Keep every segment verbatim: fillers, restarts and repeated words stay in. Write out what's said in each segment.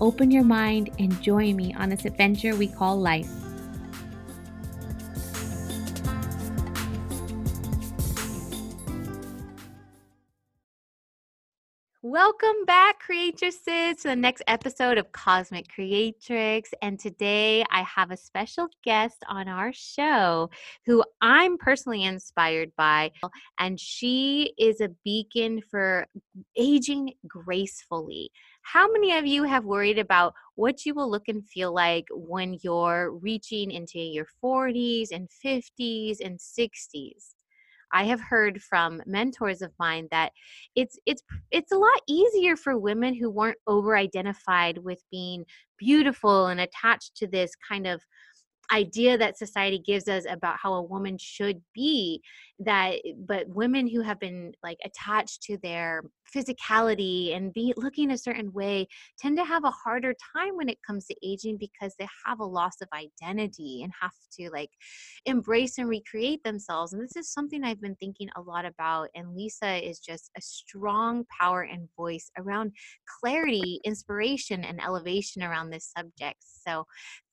open your mind, and join me on this adventure we call life. Welcome back, Creatrixes, to the next episode of Cosmic Creatrix. And today I have a special guest on our show who I'm personally inspired by. And she is a beacon for aging gracefully. How many of you have worried about what you will look and feel like when you're reaching into your forties and fifties and sixties? I have heard from mentors of mine that it's it's it's a lot easier for women who weren't over-identified with being beautiful and attached to this kind of idea that society gives us about how a woman should be, that but women who have been like attached to their physicality and be looking a certain way tend to have a harder time when it comes to aging because they have a loss of identity and have to like embrace and recreate themselves. And this is something I've been thinking a lot about, and Lisa is just a strong power and voice around clarity, inspiration, and elevation around this subject. So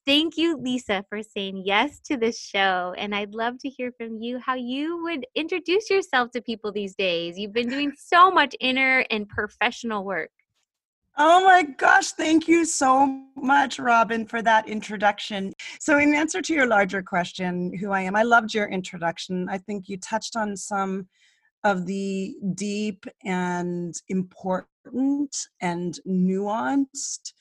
thank you, Lisa, for saying yes to this show. And I'd love to hear from you how you would introduce yourself to people these days. You've been doing so much inner and professional work. Oh my gosh, thank you so much, Robin, for that introduction. So in answer to your larger question, who I am, I loved your introduction. I think you touched on some of the deep and important and nuanced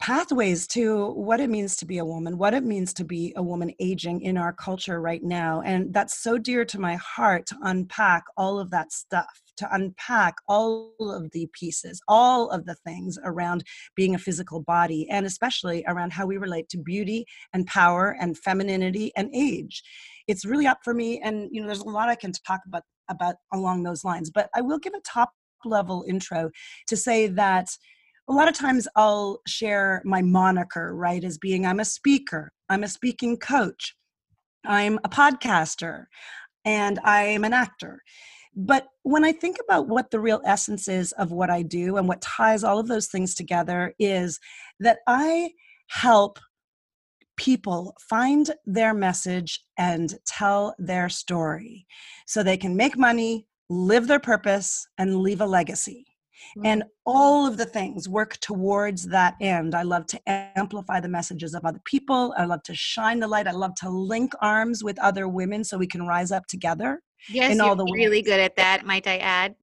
pathways to what it means to be a woman, what it means to be a woman aging in our culture right now. And that's so dear to my heart to unpack all of that stuff, to unpack all of the pieces, all of the things around being a physical body, and especially around how we relate to beauty and power and femininity and age. It's really up for me. And, you know, there's a lot I can talk about, about along those lines, but I will give a top level intro to say that a lot of times I'll share my moniker, right, as being I'm a speaker, I'm a speaking coach, I'm a podcaster, and I'm an actor. But when I think about what the real essence is of what I do and what ties all of those things together is that I help people find their message and tell their story so they can make money, live their purpose, and leave a legacy. And all of the things work towards that end. I love to amplify the messages of other people. I love to shine the light. I love to link arms with other women so we can rise up together. Yes, in all you're the really ways. Good at that, might I add.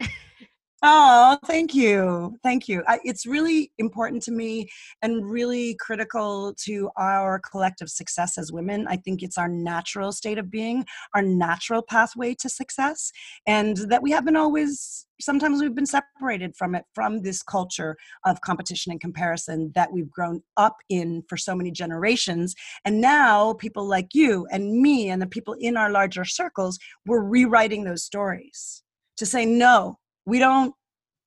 Oh, thank you. Thank you. I, it's really important to me and really critical to our collective success as women. I think it's our natural state of being, our natural pathway to success, and that we haven't always, sometimes we've been separated from it, from this culture of competition and comparison that we've grown up in for so many generations. And now people like you and me and the people in our larger circles, we're rewriting those stories to say, no, We don't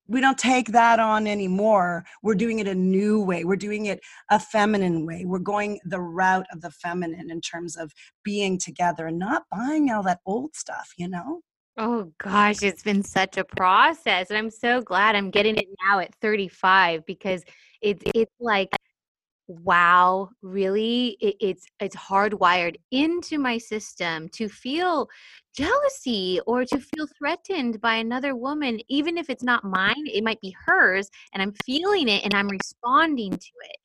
we don't take that on anymore. We're doing it a new way. We're doing it a feminine way. We're going the route of the feminine in terms of being together and not buying all that old stuff, you know? Oh gosh, it's been such a process. And I'm so glad I'm getting it now at thirty-five, because it's it's like, wow, really? It, it's it's hardwired into my system to feel jealousy or to feel threatened by another woman, even if it's not mine, it might be hers, and I'm feeling it and I'm responding to it.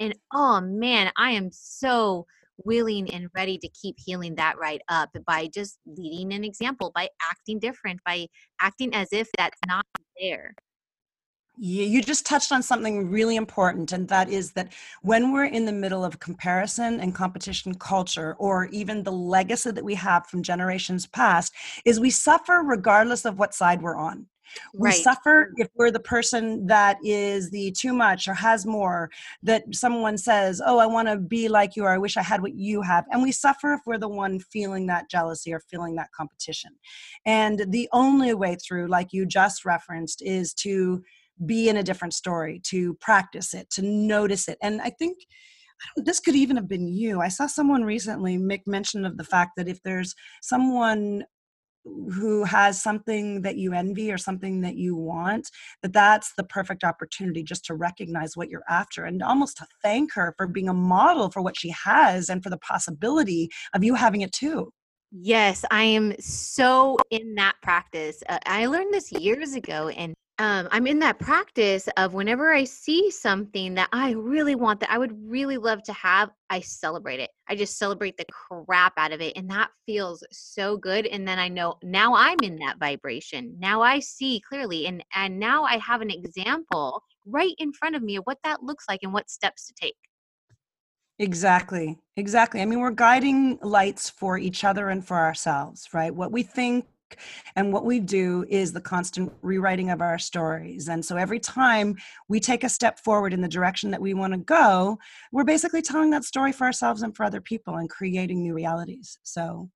And oh man, I am so willing and ready to keep healing that right up by just leading an example, by acting different, by acting as if that's not there. You just touched on something really important, and that is that when we're in the middle of comparison and competition culture, or even the legacy that we have from generations past, is we suffer regardless of what side we're on. We right. suffer if we're the person that is the too much or has more, that someone says, oh, I want to be like you, or I wish I had what you have. And we suffer if we're the one feeling that jealousy or feeling that competition. And the only way through, like you just referenced, is to be in a different story, to practice it, to notice it. And I think I don't, this could even have been you. I saw someone recently make mention of the fact that if there's someone who has something that you envy or something that you want, that that's the perfect opportunity just to recognize what you're after and almost to thank her for being a model for what she has and for the possibility of you having it too. Yes, I am so in that practice. Uh, I learned this years ago, and um, I'm in that practice of whenever I see something that I really want, that I would really love to have, I celebrate it. I just celebrate the crap out of it. And that feels so good. And then I know now I'm in that vibration. Now I see clearly. And, and now I have an example right in front of me of what that looks like and what steps to take. Exactly. Exactly. I mean, we're guiding lights for each other and for ourselves, right? What we think and what we do is the constant rewriting of our stories. And so every time we take a step forward in the direction that we want to go, we're basically telling that story for ourselves and for other people and creating new realities. So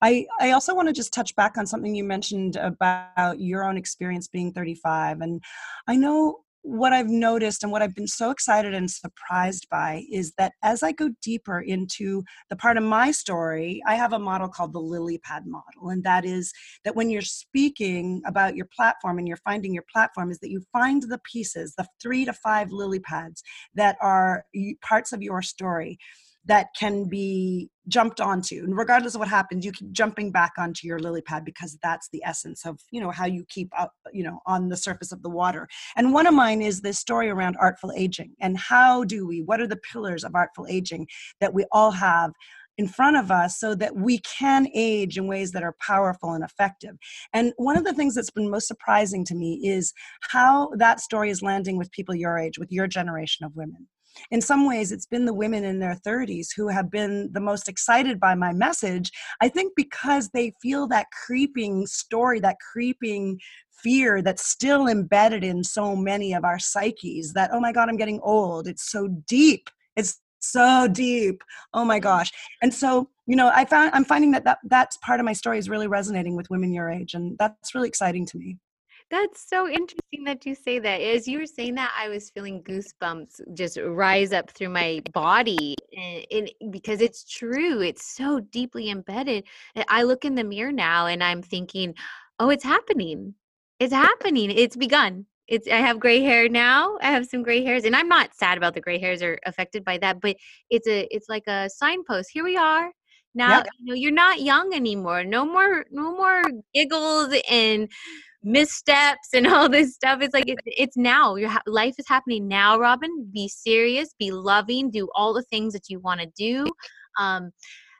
I, I also want to just touch back on something you mentioned about your own experience being thirty-five. And I know what I've noticed and what I've been so excited and surprised by is that as I go deeper into the part of my story, I have a model called the lily pad model. And that is that when you're speaking about your platform and you're finding your platform, is that you find the pieces, the three to five lily pads that are parts of your story that can be jumped onto. And regardless of what happens, you keep jumping back onto your lily pad because that's the essence of, you know, how you keep up, you know, on the surface of the water. And one of mine is this story around artful aging and how do we, what are the pillars of artful aging that we all have in front of us so that we can age in ways that are powerful and effective. And one of the things that's been most surprising to me is how that story is landing with people your age, with your generation of women. In some ways, it's been the women in their thirties who have been the most excited by my message, I think because they feel that creeping story, that creeping fear that's still embedded in so many of our psyches that, oh my God, I'm getting old. It's so deep. It's so deep. Oh my gosh. And so, you know, I found, I'm finding that, that that's part of my story is really resonating with women your age. And that's really exciting to me. That's so interesting that you say that. As you were saying that, I was feeling goosebumps just rise up through my body, and, and because it's true. It's so deeply embedded. And I look in the mirror now and I'm thinking, oh, it's happening. It's happening. It's begun. It's, I have gray hair now. I have some gray hairs, and I'm not sad about the gray hairs or affected by that, but it's a, it's like a signpost. Here we are. Now, yep. You know, you're not young anymore. No more, no more giggles and missteps and all this stuff. It's like, it's, it's now. Your ha- life is happening now, Robin. Be serious, be loving, do all the things that you want to do. Um,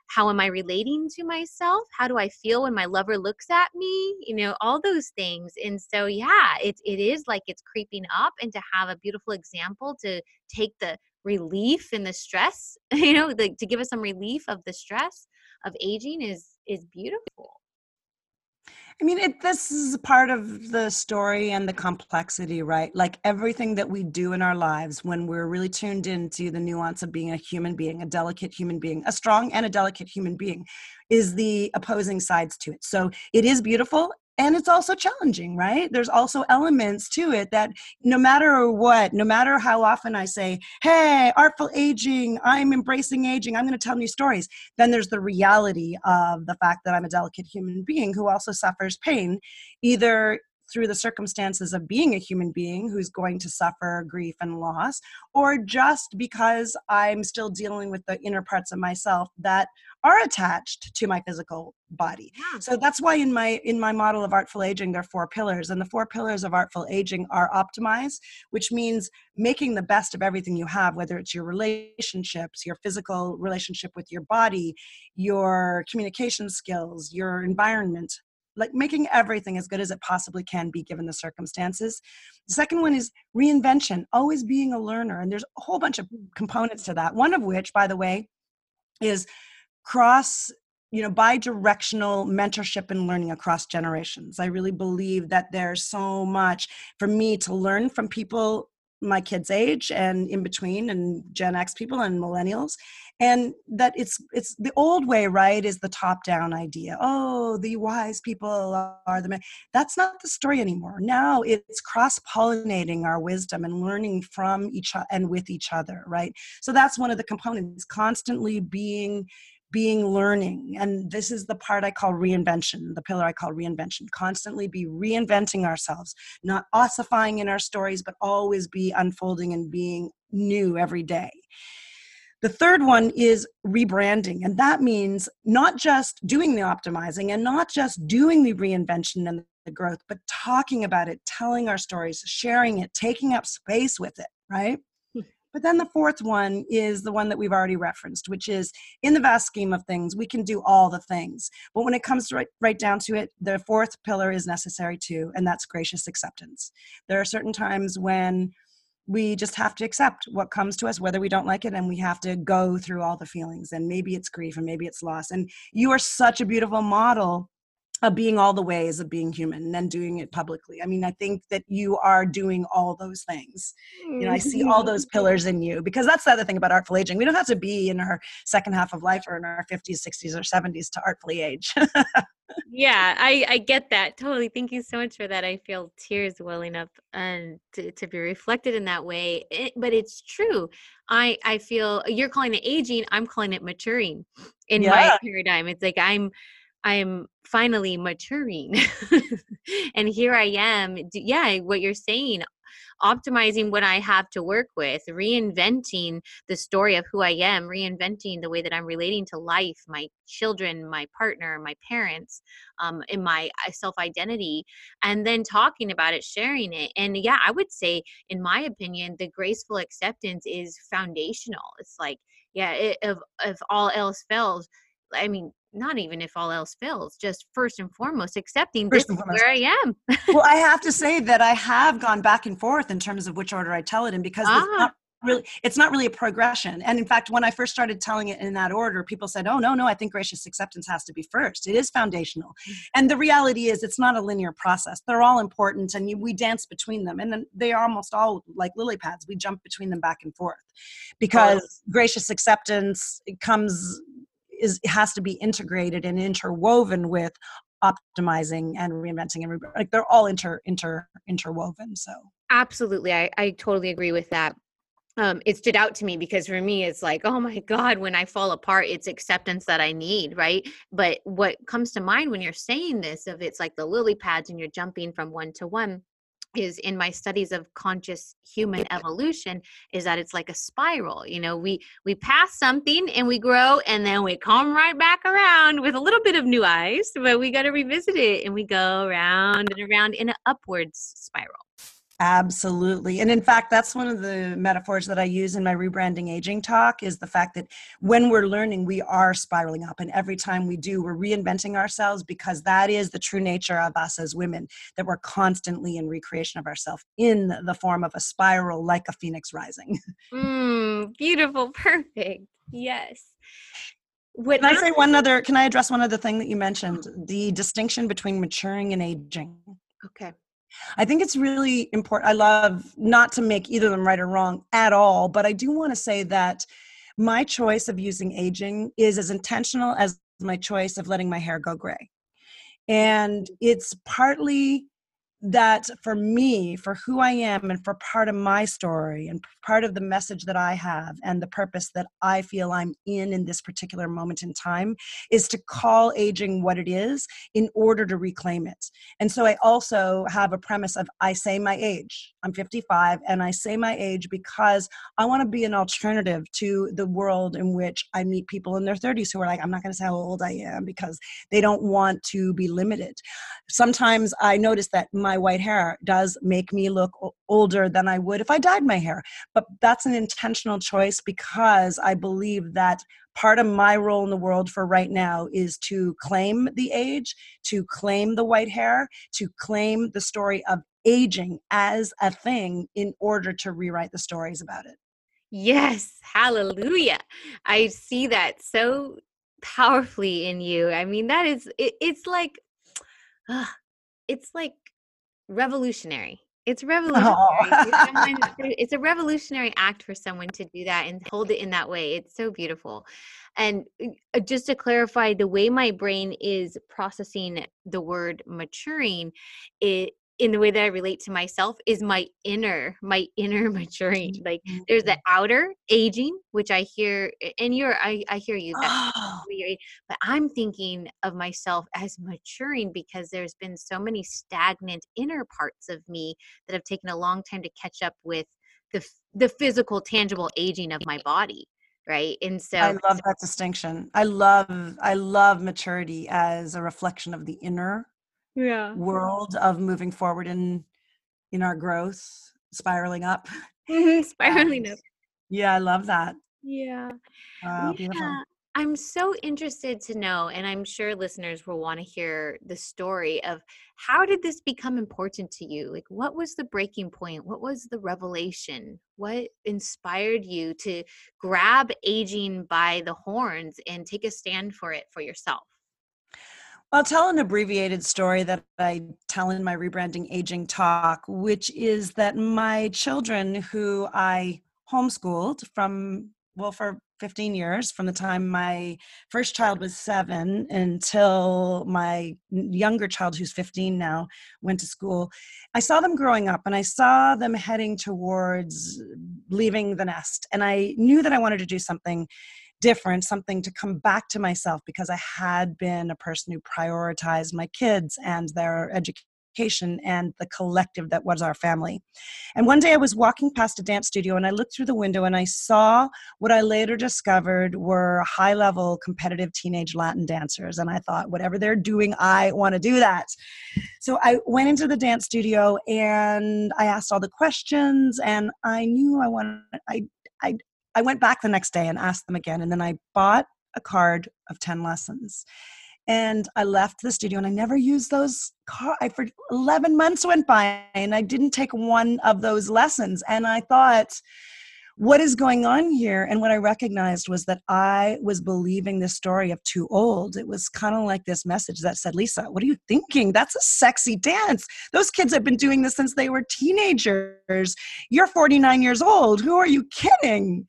how am I relating to myself? How do I feel when my lover looks at me? You know, all those things. And so, yeah, it, it is like it's creeping up, and to have a beautiful example to take the relief and the stress, you know, like to give us some relief of the stress of aging is, is beautiful. I mean, it, this is part of the story and the complexity, right? Like everything that we do in our lives, when we're really tuned into the nuance of being a human being, a delicate human being, a strong and a delicate human being, is the opposing sides to it. So it is beautiful. And it's also challenging, right? There's also elements to it that no matter what, no matter how often I say, hey, artful aging, I'm embracing aging, I'm going to tell new stories. Then there's the reality of the fact that I'm a delicate human being who also suffers pain, either through the circumstances of being a human being who's going to suffer grief and loss, or just because I'm still dealing with the inner parts of myself that are attached to my physical body. Yeah. So that's why in my in my model of artful aging, there are four pillars. And the four pillars of artful aging are optimize, which means making the best of everything you have, whether it's your relationships, your physical relationship with your body, your communication skills, your environment, like making everything as good as it possibly can be given the circumstances. The second one is reinvention, always being a learner. And there's a whole bunch of components to that. One of which, by the way, is cross you know, bi-directional mentorship and learning across generations. I really believe that there's so much for me to learn from people my kids' age and in between, and Gen X people and millennials. And that it's it's the old way, right, is the top-down idea. Oh, the wise people are the men. That's not the story anymore. Now it's cross-pollinating our wisdom and learning from each other and with each other, right? So that's one of the components, constantly being being learning. And this is the part I call reinvention, the pillar I call reinvention, constantly be reinventing ourselves, not ossifying in our stories, but always be unfolding and being new every day. The third one is rebranding. And that means not just doing the optimizing and not just doing the reinvention and the growth, but talking about it, telling our stories, sharing it, taking up space with it, right? But then the fourth one is the one that we've already referenced, which is in the vast scheme of things, we can do all the things. But when it comes to right, right down to it, the fourth pillar is necessary too, and that's gracious acceptance. There are certain times when we just have to accept what comes to us, whether we don't like it, and we have to go through all the feelings. And maybe it's grief, and maybe it's loss. And you are such a beautiful model of being all the ways, of being human, and doing it publicly. I mean, I think that you are doing all those things. You know, I see all those pillars in you, because that's the other thing about artful aging. We don't have to be in our second half of life or in our fifties, sixties, or seventies to artfully age. Yeah, I, I get that. Totally. Thank you so much for that. I feel tears welling up and to, to be reflected in that way. It, but it's true. I, I feel you're calling it aging. I'm calling it maturing in yeah. my paradigm. It's like I'm I'm finally maturing and here I am. Yeah. What you're saying, optimizing what I have to work with, reinventing the story of who I am, reinventing the way that I'm relating to life, my children, my partner, my parents, um, in my self-identity, and then talking about it, sharing it. And yeah, I would say, in my opinion, the graceful acceptance is foundational. It's like, yeah, it, if, if all else fails, I mean, not even if all else fails, just first and foremost, accepting first this is where I am. Well, I have to say that I have gone back and forth in terms of which order I tell it in, because ah. it's not really, it's not really a progression. And in fact, when I first started telling it in that order, people said, oh, no, no, I think gracious acceptance has to be first. It is foundational. And the reality is it's not a linear process. They're all important, and you, we dance between them. And then they are almost all like lily pads. We jump between them back and forth, because oh. gracious acceptance comes... Is, it has to be integrated and interwoven with optimizing and reinventing, and re- like they're all inter inter interwoven. So absolutely, I, I totally agree with that. Um, it stood out to me, because for me, it's like, oh my God, when I fall apart, it's acceptance that I need, right? But what comes to mind when you're saying this, of it's like the lily pads and you're jumping from one to one, is in my studies of conscious human evolution, is that it's like a spiral. You know, we, we pass something and we grow, and then we come right back around with a little bit of new eyes, but we got to revisit it, and we go around and around in an upwards spiral. Absolutely. And in fact, that's one of the metaphors that I use in my rebranding aging talk, is the fact that when we're learning, we are spiraling up. And every time we do, we're reinventing ourselves, because that is the true nature of us as women, that we're constantly in recreation of ourselves in the form of a spiral, like a phoenix rising. Mm, beautiful. Perfect. Yes. What can I say one other, can I address one other thing that you mentioned? The distinction between maturing and aging. Okay. I think it's really important. I love not to make either of them right or wrong at all, but I do want to say that my choice of using aging is as intentional as my choice of letting my hair go gray. And it's partly that for me, for who I am and for part of my story and part of the message that I have and the purpose that I feel I'm in in this particular moment in time, is to call aging what it is in order to reclaim it. And so I also have a premise of, I say my age. I'm fifty-five, and I say my age because I want to be an alternative to the world in which I meet people in their thirties who are like, I'm not going to say how old I am, because they don't want to be limited. Sometimes I notice that my My white hair does make me look older than I would if I dyed my hair. But that's an intentional choice, because I believe that part of my role in the world for right now is to claim the age, to claim the white hair, to claim the story of aging as a thing in order to rewrite the stories about it. Yes. Hallelujah. I see that so powerfully in you. I mean, that is, it, it's like, uh, it's like revolutionary. It's revolutionary. Oh. Someone, it's a revolutionary act for someone to do that and hold it in that way. It's so beautiful. And just to clarify, the way my brain is processing the word maturing, it, in the way that I relate to myself, is my inner, my inner maturing. Like there's the outer aging, which I hear, and you're, I, I hear you, that's oh. weird, but I'm thinking of myself as maturing because there's been so many stagnant inner parts of me that have taken a long time to catch up with the the physical, tangible aging of my body. Right. And so I love that distinction. I love, I love maturity as a reflection of the inner yeah. world of moving forward in in our growth, spiraling up. Spiraling um, up. Yeah, I love that. Yeah. Wow, yeah. I'm so interested to know, and I'm sure listeners will want to hear the story of how did this become important to you? Like, what was the breaking point? What was the revelation? What inspired you to grab aging by the horns and take a stand for it for yourself? I'll tell an abbreviated story that I tell in my Rebranding Aging talk, which is that my children, who I homeschooled from, well, for fifteen years, from the time my first child was seven until my younger child, who's fifteen now, went to school, I saw them growing up and I saw them heading towards leaving the nest. And I knew that I wanted to do something different, something to come back to myself, because I had been a person who prioritized my kids and their education and the collective that was our family. And one day I was walking past a dance studio and I looked through the window and I saw what I later discovered were high-level competitive teenage Latin dancers. And I thought, whatever they're doing, I want to do that. So I went into the dance studio and I asked all the questions, and I knew I wanted, I, I, I went back the next day and asked them again, and then I bought a card of ten lessons. And I left the studio, and I never used those cards. I, for eleven months went by, and I didn't take one of those lessons. And I thought, what is going on here? And what I recognized was that I was believing this story of too old. It was kind of like this message that said, Lisa, what are you thinking? That's a sexy dance. Those kids have been doing this since they were teenagers. You're forty-nine years old. Who are you kidding?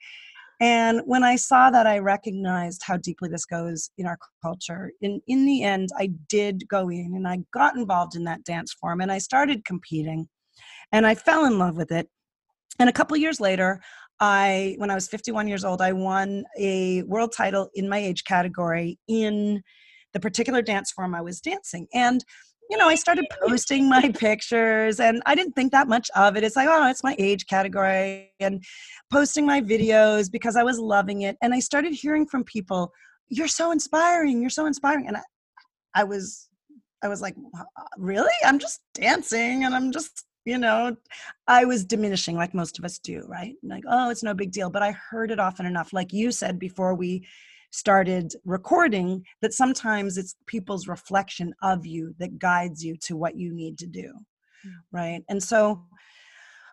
And when I saw that, I recognized how deeply this goes in our culture. In, in the end, I did go in and I got involved in that dance form, and I started competing, and I fell in love with it. And a couple years later, I, when I was fifty-one years old, I won a world title in my age category in the particular dance form I was dancing. And, you know, I started posting my pictures, and I didn't think that much of it. It's like, oh, it's my age category, and posting my videos because I was loving it. And I started hearing from people, you're so inspiring. You're so inspiring. And I, I was, I was like, really? I'm just dancing, and I'm just, you know, I was diminishing like most of us do, right? Like, oh, it's no big deal. But I heard it often enough, like you said before we started recording, that sometimes it's people's reflection of you that guides you to what you need to do, right? And so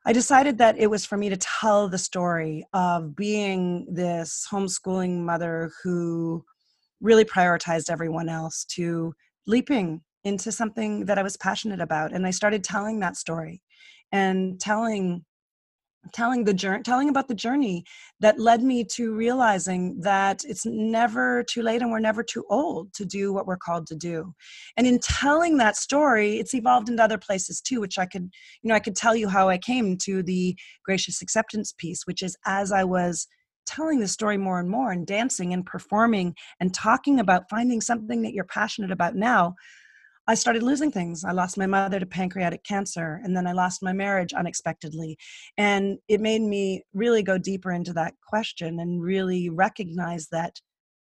I decided that it was for me to tell the story of being this homeschooling mother who really prioritized everyone else to leaping into something that I was passionate about. And I started telling that story and telling, telling the journey, telling about the journey that led me to realizing that it's never too late and we're never too old to do what we're called to do. And in telling that story, it's evolved into other places too, which I could, you know, I could tell you how I came to the gracious acceptance piece, which is as I was telling the story more and more and dancing and performing and talking about finding something that you're passionate about now, I started losing things. I lost my mother to pancreatic cancer, and then I lost my marriage unexpectedly. And it made me really go deeper into that question and really recognize that,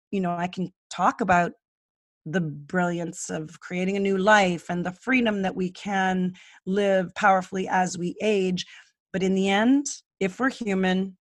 you know, I can talk about the brilliance of creating a new life and the freedom that we can live powerfully as we age. But in the end, if we're human,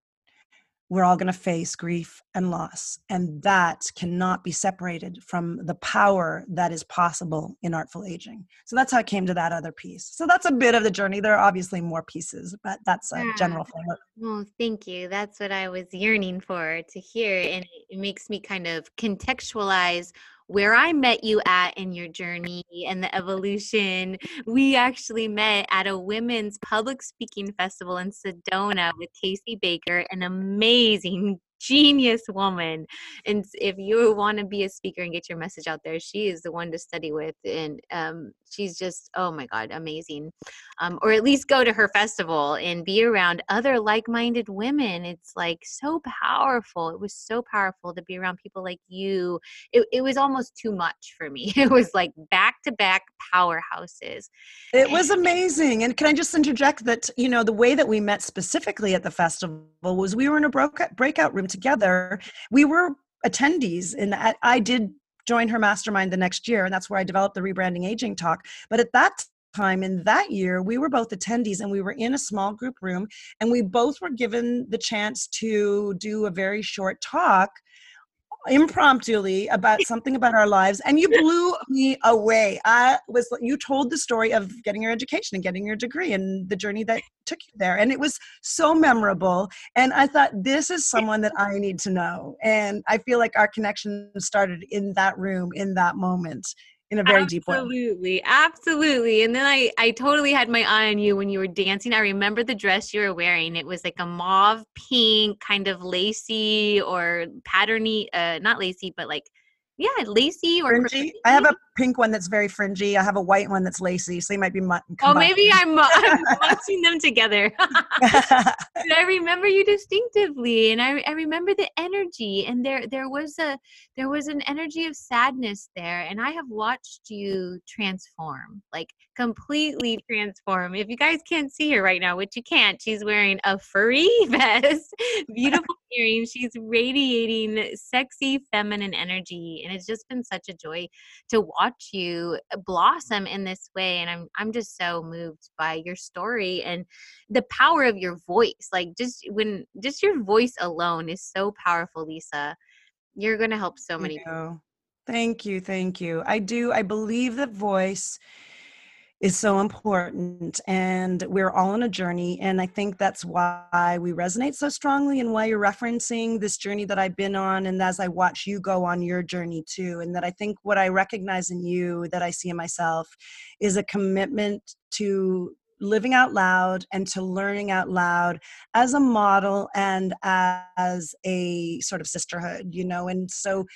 we're all going to face grief and loss. And that cannot be separated from the power that is possible in artful aging. So that's how I came to that other piece. So that's a bit of the journey. There are obviously more pieces, but that's a yeah. general framework. Well, thank you. That's what I was yearning for to hear. And it makes me kind of contextualize where I met you at in your journey and the evolution. We actually met at a women's public speaking festival in Sedona with Casey Baker, an amazing, genius woman. And if you want to be a speaker and get your message out there, she is the one to study with. And um, she's just, oh my God, amazing. Um, or at least go to her festival and be around other like-minded women. It's like so powerful. It was so powerful to be around people like you. It, it was almost too much for me. It was like back-to-back powerhouses. It was amazing. And can I just interject that, you know, the way that we met specifically at the festival was we were in a breakout breakout room together. We were attendees, and I, I did join her mastermind the next year, and that's where I developed the Rebranding Aging talk. But at that time, in that year, we were both attendees, and we were in a small group room, and we both were given the chance to do a very short talk impromptu about something about our lives. And you blew me away. I was, you told the story of getting your education and getting your degree and the journey that took you there. And it was so memorable. And I thought, this is someone that I need to know. And I feel like our connection started in that room, in that moment. In a very deep way. Absolutely. Absolutely. And then I, I totally had my eye on you when you were dancing. I remember the dress you were wearing. It was like a mauve pink, kind of lacy or patterny, uh, not lacy, but like, yeah, lacy or fringy. I have a pink one that's very fringy. I have a white one that's lacy. So they might be much. Oh, maybe I'm, I'm watching them together. But I remember you distinctively, and I, I remember the energy. And there, there was a, there was an energy of sadness there. And I have watched you transform, like completely transform. If you guys can't see her right now, which you can't, she's wearing a furry vest, beautiful earrings. She's radiating sexy, feminine energy. And it's just been such a joy to watch you blossom in this way. And I'm I'm just so moved by your story and the power of your voice. Like just when just your voice alone is so powerful, Lisa. You're going to help so many people. Thank you. Thank you. I do. I believe that voice is so important, and we're all on a journey. And I think that's why we resonate so strongly and why you're referencing this journey that I've been on. And as I watch you go on your journey too, and that I think what I recognize in you that I see in myself is a commitment to living out loud and to learning out loud as a model and as a sort of sisterhood, you know, and so,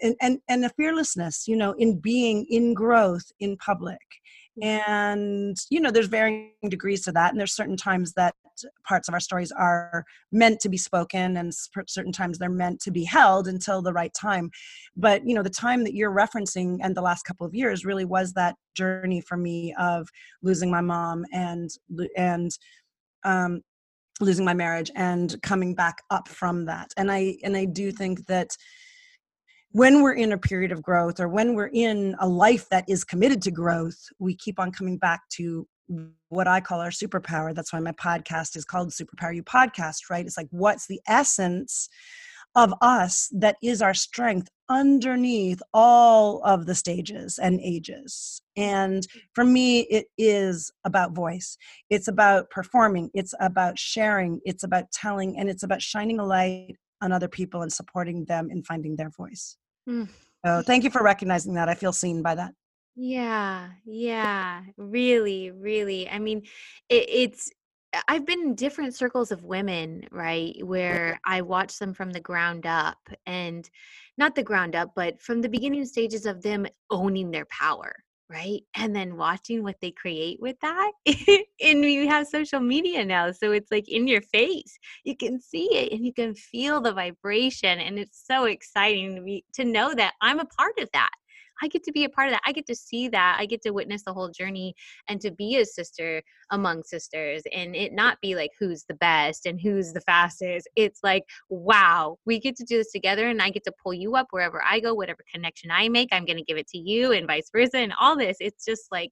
and, and, and a fearlessness, you know, in being in growth in public. And, you know, there's varying degrees to that. And there's certain times that parts of our stories are meant to be spoken, and certain times they're meant to be held until the right time. But, you know, the time that you're referencing and the last couple of years really was that journey for me of losing my mom and, and, um, losing my marriage and coming back up from that. And I, and I do think that when we're in a period of growth, or when we're in a life that is committed to growth, we keep on coming back to what I call our superpower. That's why my podcast is called Superpower You Podcast, right? It's like, what's the essence of us that is our strength underneath all of the stages and ages? And for me, it is about voice. It's about performing. It's about sharing. It's about telling. And it's about shining a light on other people and supporting them in finding their voice. Mm. So thank you for recognizing that. I feel seen by that. Yeah. Yeah. Really, really. I mean, it, it's, I've been in different circles of women, right? Where I watch them from the ground up, and not the ground up, but from the beginning stages of them owning their power. Right. And then watching what they create with that. And we have social media now. So it's like in your face, you can see it and you can feel the vibration. And it's so exciting to me to know that I'm a part of that. I get to be a part of that. I get to see that. I get to witness the whole journey and to be a sister among sisters, and it not be like, who's the best and who's the fastest. It's like, wow, we get to do this together, and I get to pull you up wherever I go, whatever connection I make, I'm going to give it to you, and vice versa, and all this. It's just like,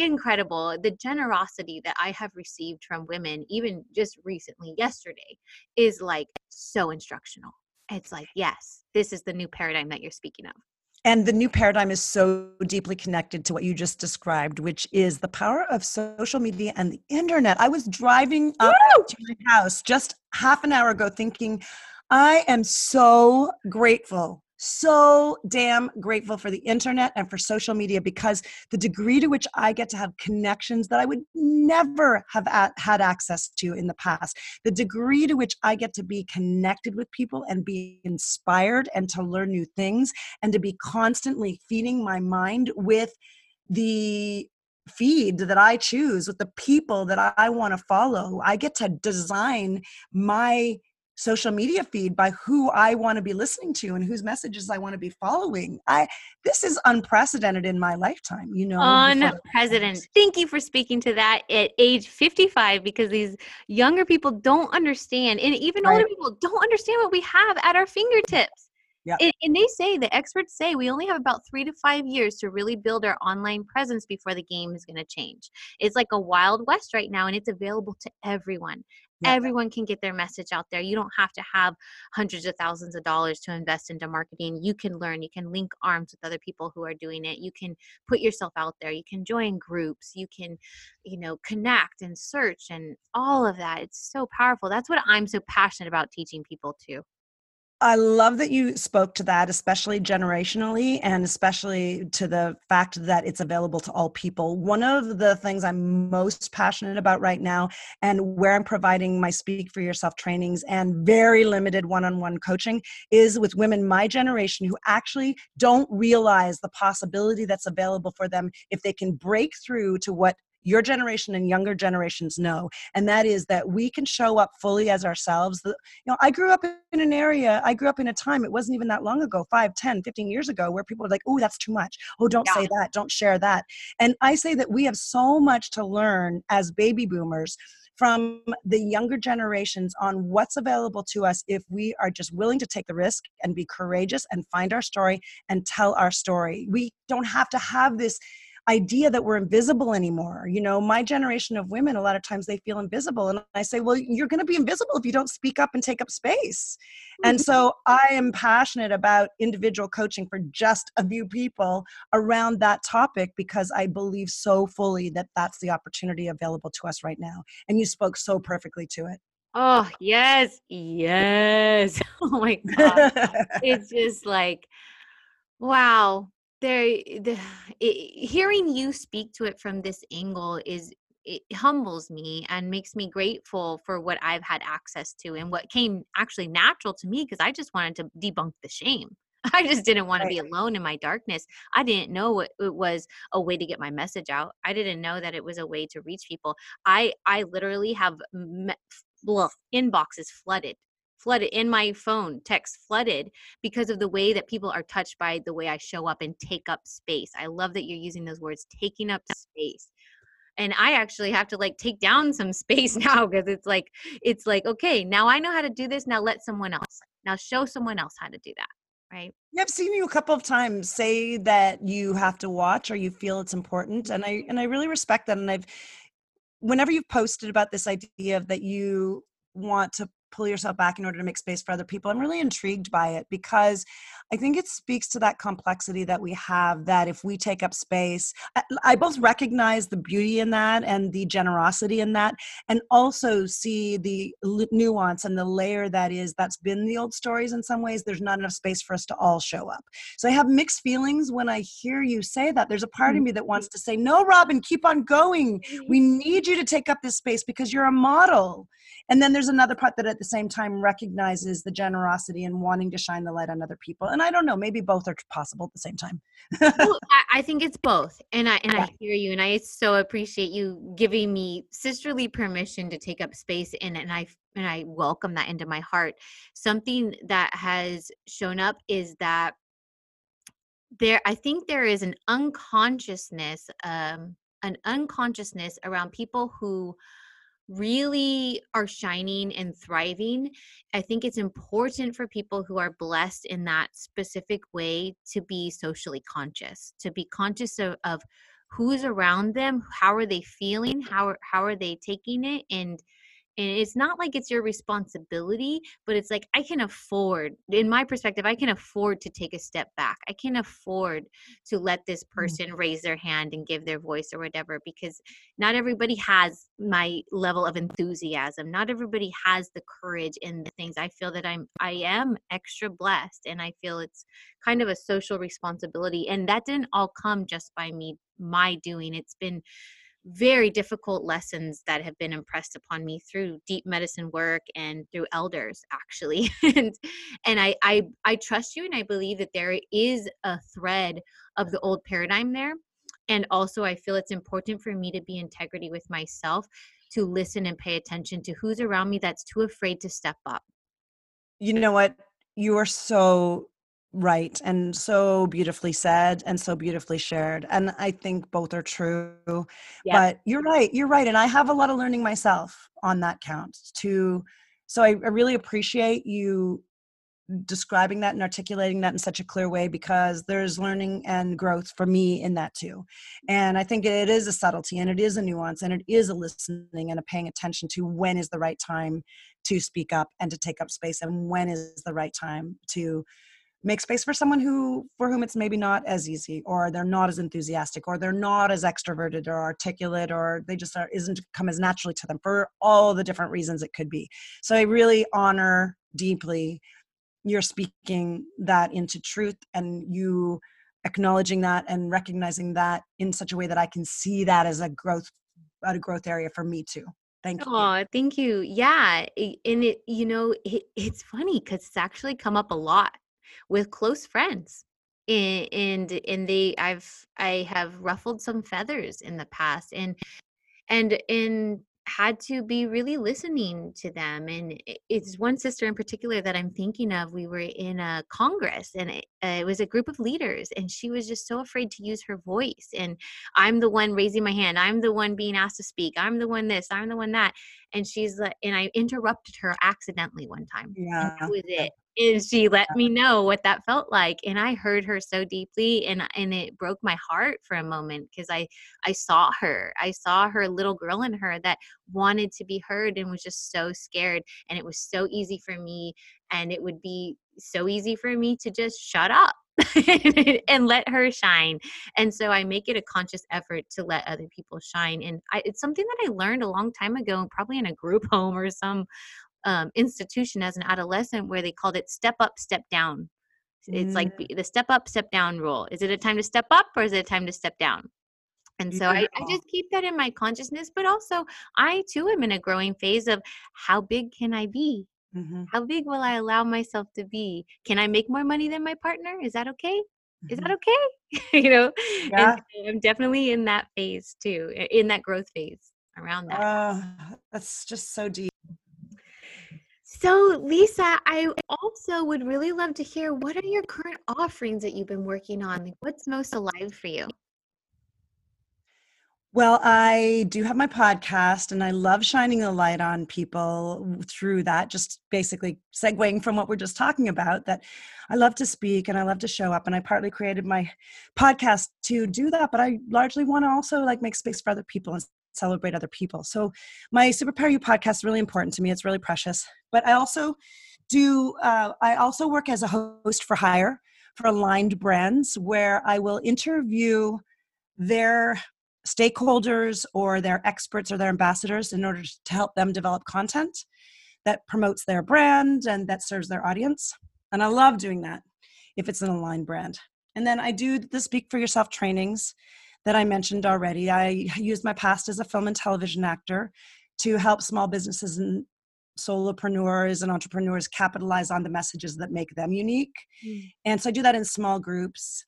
incredible, the generosity that I have received from women, even just recently yesterday, is like so instructional. It's like, yes, this is the new paradigm that you're speaking of. And the new paradigm is so deeply connected to what you just described, which is the power of social media and the internet. I was driving up Woo! to my house just half an hour ago thinking, I am so grateful, so damn grateful for the internet and for social media, because the degree to which I get to have connections that I would never have at, had access to in the past, the degree to which I get to be connected with people and be inspired and to learn new things and to be constantly feeding my mind with the feed that I choose, with the people that I want to follow. I get to design my social media feed by who I want to be listening to and whose messages I want to be following. I this is unprecedented in my lifetime, you know. Unprecedented. Thank you for speaking to that at age fifty-five, because these younger people don't understand, and even right. older people don't understand what we have at our fingertips. Yeah. And, and they say, the experts say, we only have about three to five years to really build our online presence before the game is going to change. It's like a Wild West right now, and it's available to everyone. Yeah. Everyone can get their message out there. You don't have to have hundreds of thousands of dollars to invest into marketing. You can learn. You can link arms with other people who are doing it. You can put yourself out there. You can join groups. You can, you know, connect and search and all of that. It's so powerful. That's what I'm so passionate about teaching people too. I love that you spoke to that, especially generationally, and especially to the fact that it's available to all people. One of the things I'm most passionate about right now, and where I'm providing my Speak for Yourself trainings and very limited one-on-one coaching, is with women my generation who actually don't realize the possibility that's available for them if they can break through to what your generation and younger generations know. And that is that we can show up fully as ourselves. You know, I grew up in an area, I grew up in a time, it wasn't even that long ago, five, ten, fifteen years ago, where people were like, oh, that's too much. Oh, don't yeah. say that. Don't share that. And I say that we have so much to learn as baby boomers from the younger generations on what's available to us if we are just willing to take the risk and be courageous and find our story and tell our story. We don't have to have this idea that we're invisible anymore. You know, my generation of women, a lot of times they feel invisible. And I say, well, you're going to be invisible if you don't speak up and take up space. Mm-hmm. And so I am passionate about individual coaching for just a few people around that topic, because I believe so fully that that's the opportunity available to us right now. And you spoke so perfectly to it. Oh, yes. Yes. Oh my God. It's just like, wow. There, the, it, hearing you speak to it from this angle is, it humbles me and makes me grateful for what I've had access to and what came actually natural to me, because I just wanted to debunk the shame. I just didn't want to be alone in my darkness. I didn't know it, it was a way to get my message out. I didn't know that it was a way to reach people. I, I literally have me- blah, inboxes flooded. flooded in my phone, text flooded, because of the way that people are touched by the way I show up and take up space. I love that you're using those words, taking up space. And I actually have to like take down some space now, because it's like, it's like, okay, now I know how to do this. Now let someone else, now show someone else how to do that. Right. Yeah, I've seen you a couple of times say that you have to watch or you feel it's important. And I, and I really respect that. And I've, whenever you've posted about this idea of that you want to pull yourself back in order to make space for other people, I'm really intrigued by it, because I think it speaks to that complexity that we have, that if we take up space, I, I both recognize the beauty in that and the generosity in that, and also see the l- nuance and the layer that is, that's been the old stories in some ways. There's not enough space for us to all show up. So I have mixed feelings when I hear you say that. There's a part mm-hmm. of me that wants to say, no, Robin, keep on going. We need you to take up this space because you're a model. And then there's another part that at the same time recognizes the generosity and wanting to shine the light on other people. And I don't know, maybe both are possible at the same time. Well, I, I think it's both. And I, and yeah. I hear you. And I so appreciate you giving me sisterly permission to take up space. And, and I, and I welcome that into my heart. Something that has shown up is that there, I think there is an unconsciousness, um, an unconsciousness around people who really are shining and thriving. I think it's important for people who are blessed in that specific way to be socially conscious, to be conscious of, of who's around them, how are they feeling, how are, how are they taking it, and and it's not like it's your responsibility, but it's like, I can afford, in my perspective, I can afford to take a step back. I can afford to let this person raise their hand and give their voice or whatever, because not everybody has my level of enthusiasm. Not everybody has the courage in the things. I feel that I'm, I am extra blessed, and I feel it's kind of a social responsibility. And that didn't all come just by me, my doing. It's been very difficult lessons that have been impressed upon me through deep medicine work and through elders, actually. and and I, I I trust you, and I believe that there is a thread of the old paradigm there. And also, I feel it's important for me to be in integrity with myself, to listen and pay attention to who's around me that's too afraid to step up. You know what? You are so right, and so beautifully said, and so beautifully shared. And I think both are true. Yeah. But you're right, you're right. And I have a lot of learning myself on that count too. So I, I really appreciate you describing that and articulating that in such a clear way, because there's learning and growth for me in that too. And I think it is a subtlety, and it is a nuance, and it is a listening and a paying attention to when is the right time to speak up and to take up space, and when is the right time to make space for someone who, for whom it's maybe not as easy, or they're not as enthusiastic, or they're not as extroverted or articulate, or they just are, isn't come as naturally to them for all the different reasons it could be. So I really honor deeply your speaking that into truth, and you acknowledging that and recognizing that in such a way that I can see that as a growth, a growth area for me too. Thank you. Oh, thank you. Yeah. And it, you know, it, it's funny because it's actually come up a lot with close friends, and, and and they I've I have ruffled some feathers in the past, and and and had to be really listening to them. And it's one sister in particular that I'm thinking of. We were in a Congress, and it, uh, it was a group of leaders, and she was just so afraid to use her voice. And I'm the one raising my hand. I'm the one being asked to speak. I'm the one this. I'm the one that. And she's like, and I interrupted her accidentally one time. Yeah, and that was it. And she let me know what that felt like. And I heard her so deeply, and and it broke my heart for a moment, because I, I saw her. I saw her little girl in her that wanted to be heard and was just so scared. And it was so easy for me. And it would be so easy for me to just shut up and let her shine. And so I make it a conscious effort to let other people shine. And I, it's something that I learned a long time ago, probably in a group home or some Um, institution as an adolescent, where they called it step up, step down. It's mm. like the step up, step down rule. Is it a time to step up, or is it a time to step down? And so I, I just keep that in my consciousness, but also I too am in a growing phase of how big can I be? Mm-hmm. How big will I allow myself to be? Can I make more money than my partner? Is that okay? Mm-hmm. Is that okay? you know, yeah. And so I'm definitely in that phase too, in that growth phase around that. Uh, that's just so deep. So Lisa, I also would really love to hear, what are your current offerings that you've been working on? What's most alive for you? Well, I do have my podcast, and I love shining a light on people through that, just basically segueing from what we're just talking about, that I love to speak and I love to show up. And I partly created my podcast to do that, but I largely want to also like make space for other people and celebrate other people. So my Superpower You podcast is really important to me. It's really precious. But I also do, uh, I also work as a host for hire for aligned brands, where I will interview their stakeholders or their experts or their ambassadors in order to help them develop content that promotes their brand and that serves their audience. And I love doing that if it's an aligned brand. And then I do the Speak for Yourself trainings that I mentioned already. I used my past as a film and television actor to help small businesses and solopreneurs and entrepreneurs capitalize on the messages that make them unique. Mm. And so I do that in small groups.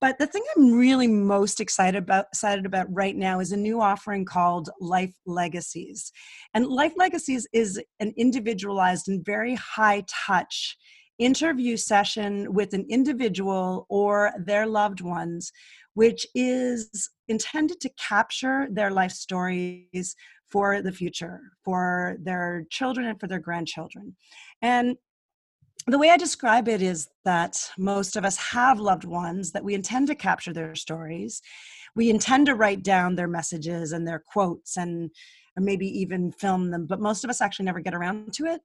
But the thing I'm really most excited about, excited about right now is a new offering called Life Legacies. And Life Legacies is an individualized and very high touch interview session with an individual or their loved ones, which is intended to capture their life stories for the future, for their children and for their grandchildren. And the way I describe it is that most of us have loved ones that we intend to capture their stories. we intend to write down their messages and their quotes and or maybe even film them, but most of us actually never get around to it.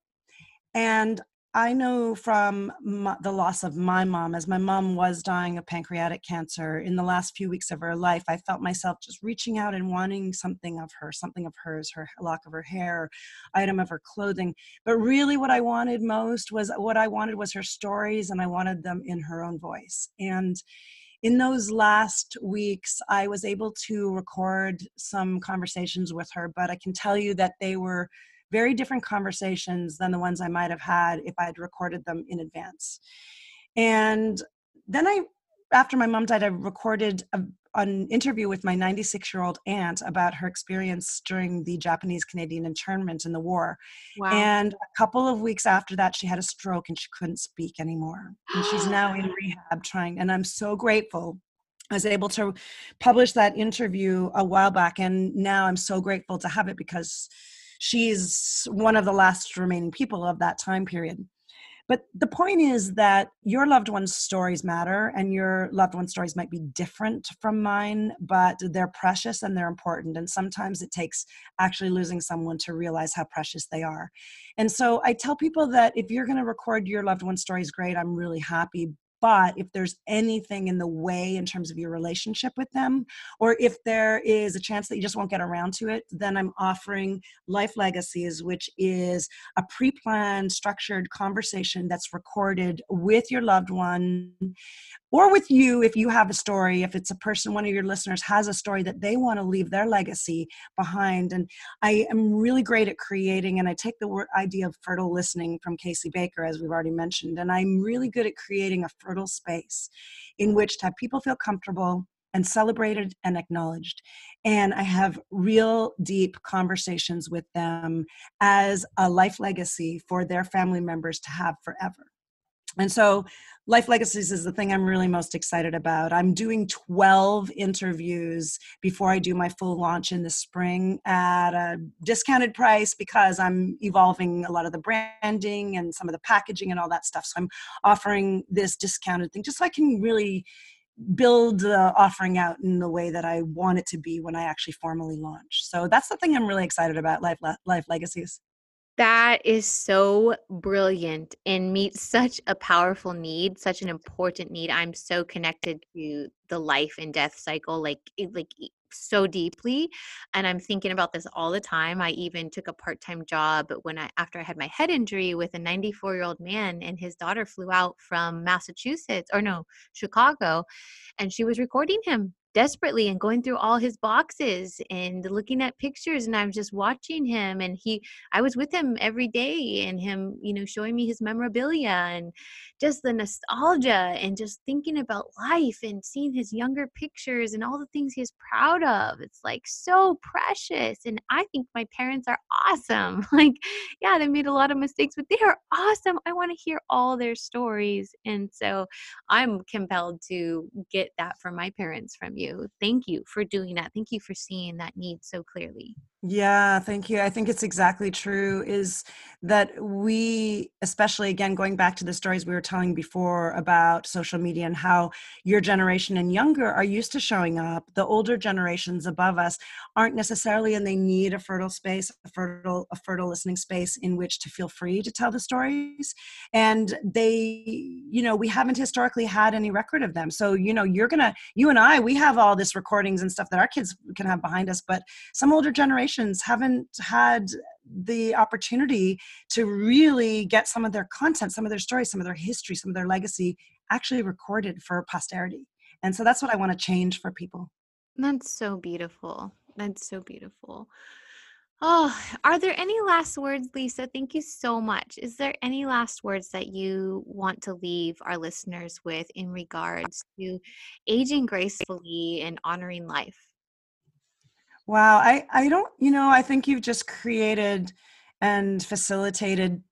And I know from my, the loss of my mom, as my mom was dying of pancreatic cancer in the last few weeks of her life, I felt myself just reaching out and wanting something of her, something of hers, her lock of her hair, item of her clothing. But really what I wanted most was, what I wanted was her stories, and I wanted them in her own voice. And in those last weeks, I was able to record some conversations with her, but I can tell you that they were very different conversations than the ones I might have had if I had recorded them in advance. And then I, after my mom died, I recorded a, an interview with my ninety-six-year-old aunt about her experience during the Japanese-Canadian internment in the war. Wow. And a couple of weeks after that, she had a stroke and she couldn't speak anymore. And she's now in rehab trying, and I'm so grateful. I was able to publish that interview a while back, and now I'm so grateful to have it because she's one of the last remaining people of that time period. But the point is that your loved one's stories matter, and your loved one's stories might be different from mine, but they're precious and they're important. And sometimes it takes actually losing someone to realize how precious they are. And so I tell people that if you're going to record your loved one's stories, great, I'm really happy. But if there's anything in the way in terms of your relationship with them, or if there is a chance that you just won't get around to it, then I'm offering Life Legacies, which is a pre-planned, structured conversation that's recorded with your loved one or with you if you have a story, if it's a person, one of your listeners has a story that they want to leave their legacy behind. And I am really great at creating, and I take the word, idea of fertile listening from Casey Baker, as we've already mentioned, and I'm really good at creating a fertile space in which to have people feel comfortable and celebrated and acknowledged. And I have real deep conversations with them as a life legacy for their family members to have forever. And so Life Legacies is the thing I'm really most excited about. I'm doing twelve interviews before I do my full launch in the spring at a discounted price because I'm evolving a lot of the branding and some of the packaging and all that stuff. So I'm offering this discounted thing just so I can really build the offering out in the way that I want it to be when I actually formally launch. So that's the thing I'm really excited about, Life, Le- Life Legacies. That is so brilliant and meets such a powerful need, such an important need. I'm so connected to the life and death cycle, like like so deeply. And I'm thinking about this all the time. I even took a part-time job when I after I had my head injury with a ninety-four-year-old man, and his daughter flew out from Massachusetts, or no, Chicago, and she was recording him desperately and going through all his boxes and looking at pictures. And I'm just watching him, and he, I was with him every day, and him, you know, showing me his memorabilia and just the nostalgia and just thinking about life and seeing his younger pictures and all the things he is proud of. It's like so precious. And I think my parents are awesome. Like, yeah, they made a lot of mistakes, but they are awesome. I want to hear all their stories. And so I'm compelled to get that from my parents, from you. Thank you for doing that. Thank you for seeing that need so clearly. Yeah, thank you. I think it's exactly true, is that we, especially again, going back to the stories we were telling before about social media and how your generation and younger are used to showing up. The older generations above us aren't necessarily, and they need a fertile space, a fertile, a fertile listening space in which to feel free to tell the stories. And they, you know, we haven't historically had any record of them. So, you know, you're going to, you and I, we have all this recordings and stuff that our kids can have behind us, but some older generations haven't had the opportunity to really get some of their content, some of their stories, some of their history, some of their legacy actually recorded for posterity. And so that's what I want to change for people. That's so beautiful. That's so beautiful. Oh, are there any last words, Lisa? Thank you so much. Is there any last words that you want to leave our listeners with in regards to aging gracefully and honoring life? Wow. I, I don't, you know, I think you've just created and facilitated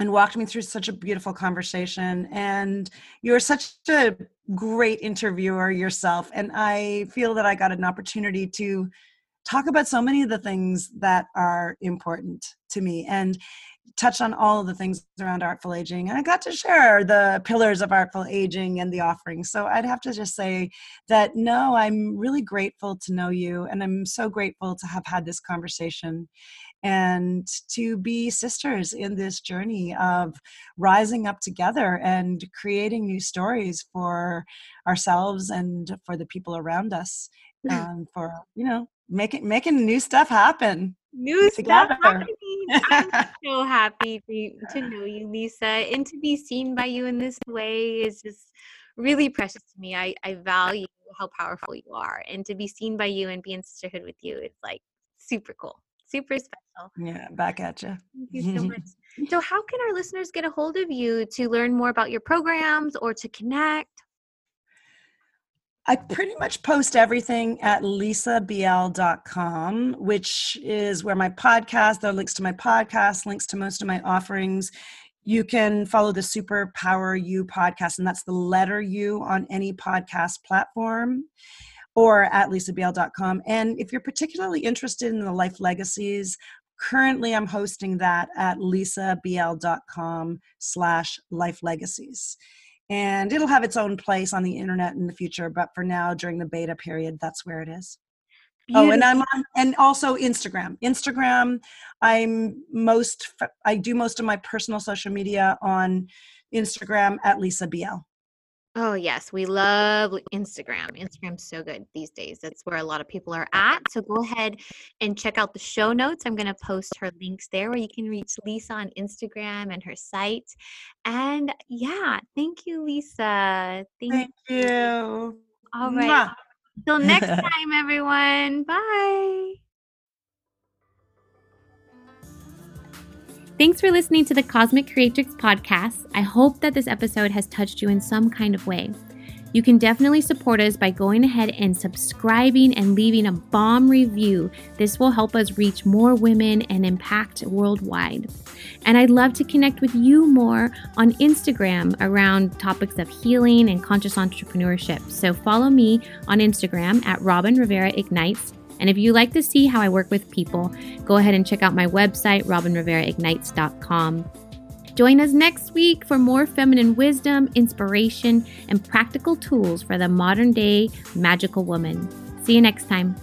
and walked me through such a beautiful conversation. And you're such a great interviewer yourself. And I feel that I got an opportunity to talk about so many of the things that are important to me. And touched on all of the things around Artful Aging, and I got to share the pillars of Artful Aging and the offerings. So I'd have to just say that, no, I'm really grateful to know you, and I'm so grateful to have had this conversation and to be sisters in this journey of rising up together and creating new stories for ourselves and for the people around us, and for, you know, making making new stuff happen. New together. Stuff happening. I'm so happy for you, to know you, Lisa, and to be seen by you in this way is just really precious to me. I, I value how powerful you are, and to be seen by you and be in sisterhood with you is like super cool, super special. Yeah, back at you. Thank you so much. So how can our listeners get a hold of you to learn more about your programs or to connect? I pretty much post everything at lisa b l dot com, which is where my podcast, there are links to my podcast, links to most of my offerings. You can follow the Superpower You podcast, and that's the letter U on any podcast platform, or at lisa b l dot com. And if you're particularly interested in the Life Legacies, currently I'm hosting that at lisa b l dot com slash life legacies. And it'll have its own place on the internet in the future, but for now, during the beta period, that's where it is. Beautiful. Oh, and I'm on, and also Instagram. Instagram, I'm most, I do most of my personal social media on Instagram at Lisa B L. Oh, yes. We love Instagram. Instagram's so good these days. That's where a lot of people are at. So go ahead and check out the show notes. I'm going to post her links there where you can reach Lisa on Instagram and her site. And yeah, thank you, Lisa. Thank, thank you. you. All right. Mwah. Till next time, everyone. Bye. Thanks for listening to the Cosmic Creatrix podcast. I hope that this episode has touched you in some kind of way. You can definitely support us by going ahead and subscribing and leaving a bomb review. This will help us reach more women and impact worldwide. And I'd love to connect with you more on Instagram around topics of healing and conscious entrepreneurship. So follow me on Instagram at Robin Rivera Ignites. And if you like to see how I work with people, go ahead and check out my website, robin rivera ignites dot com. Join us next week for more feminine wisdom, inspiration, and practical tools for the modern day magical woman. See you next time.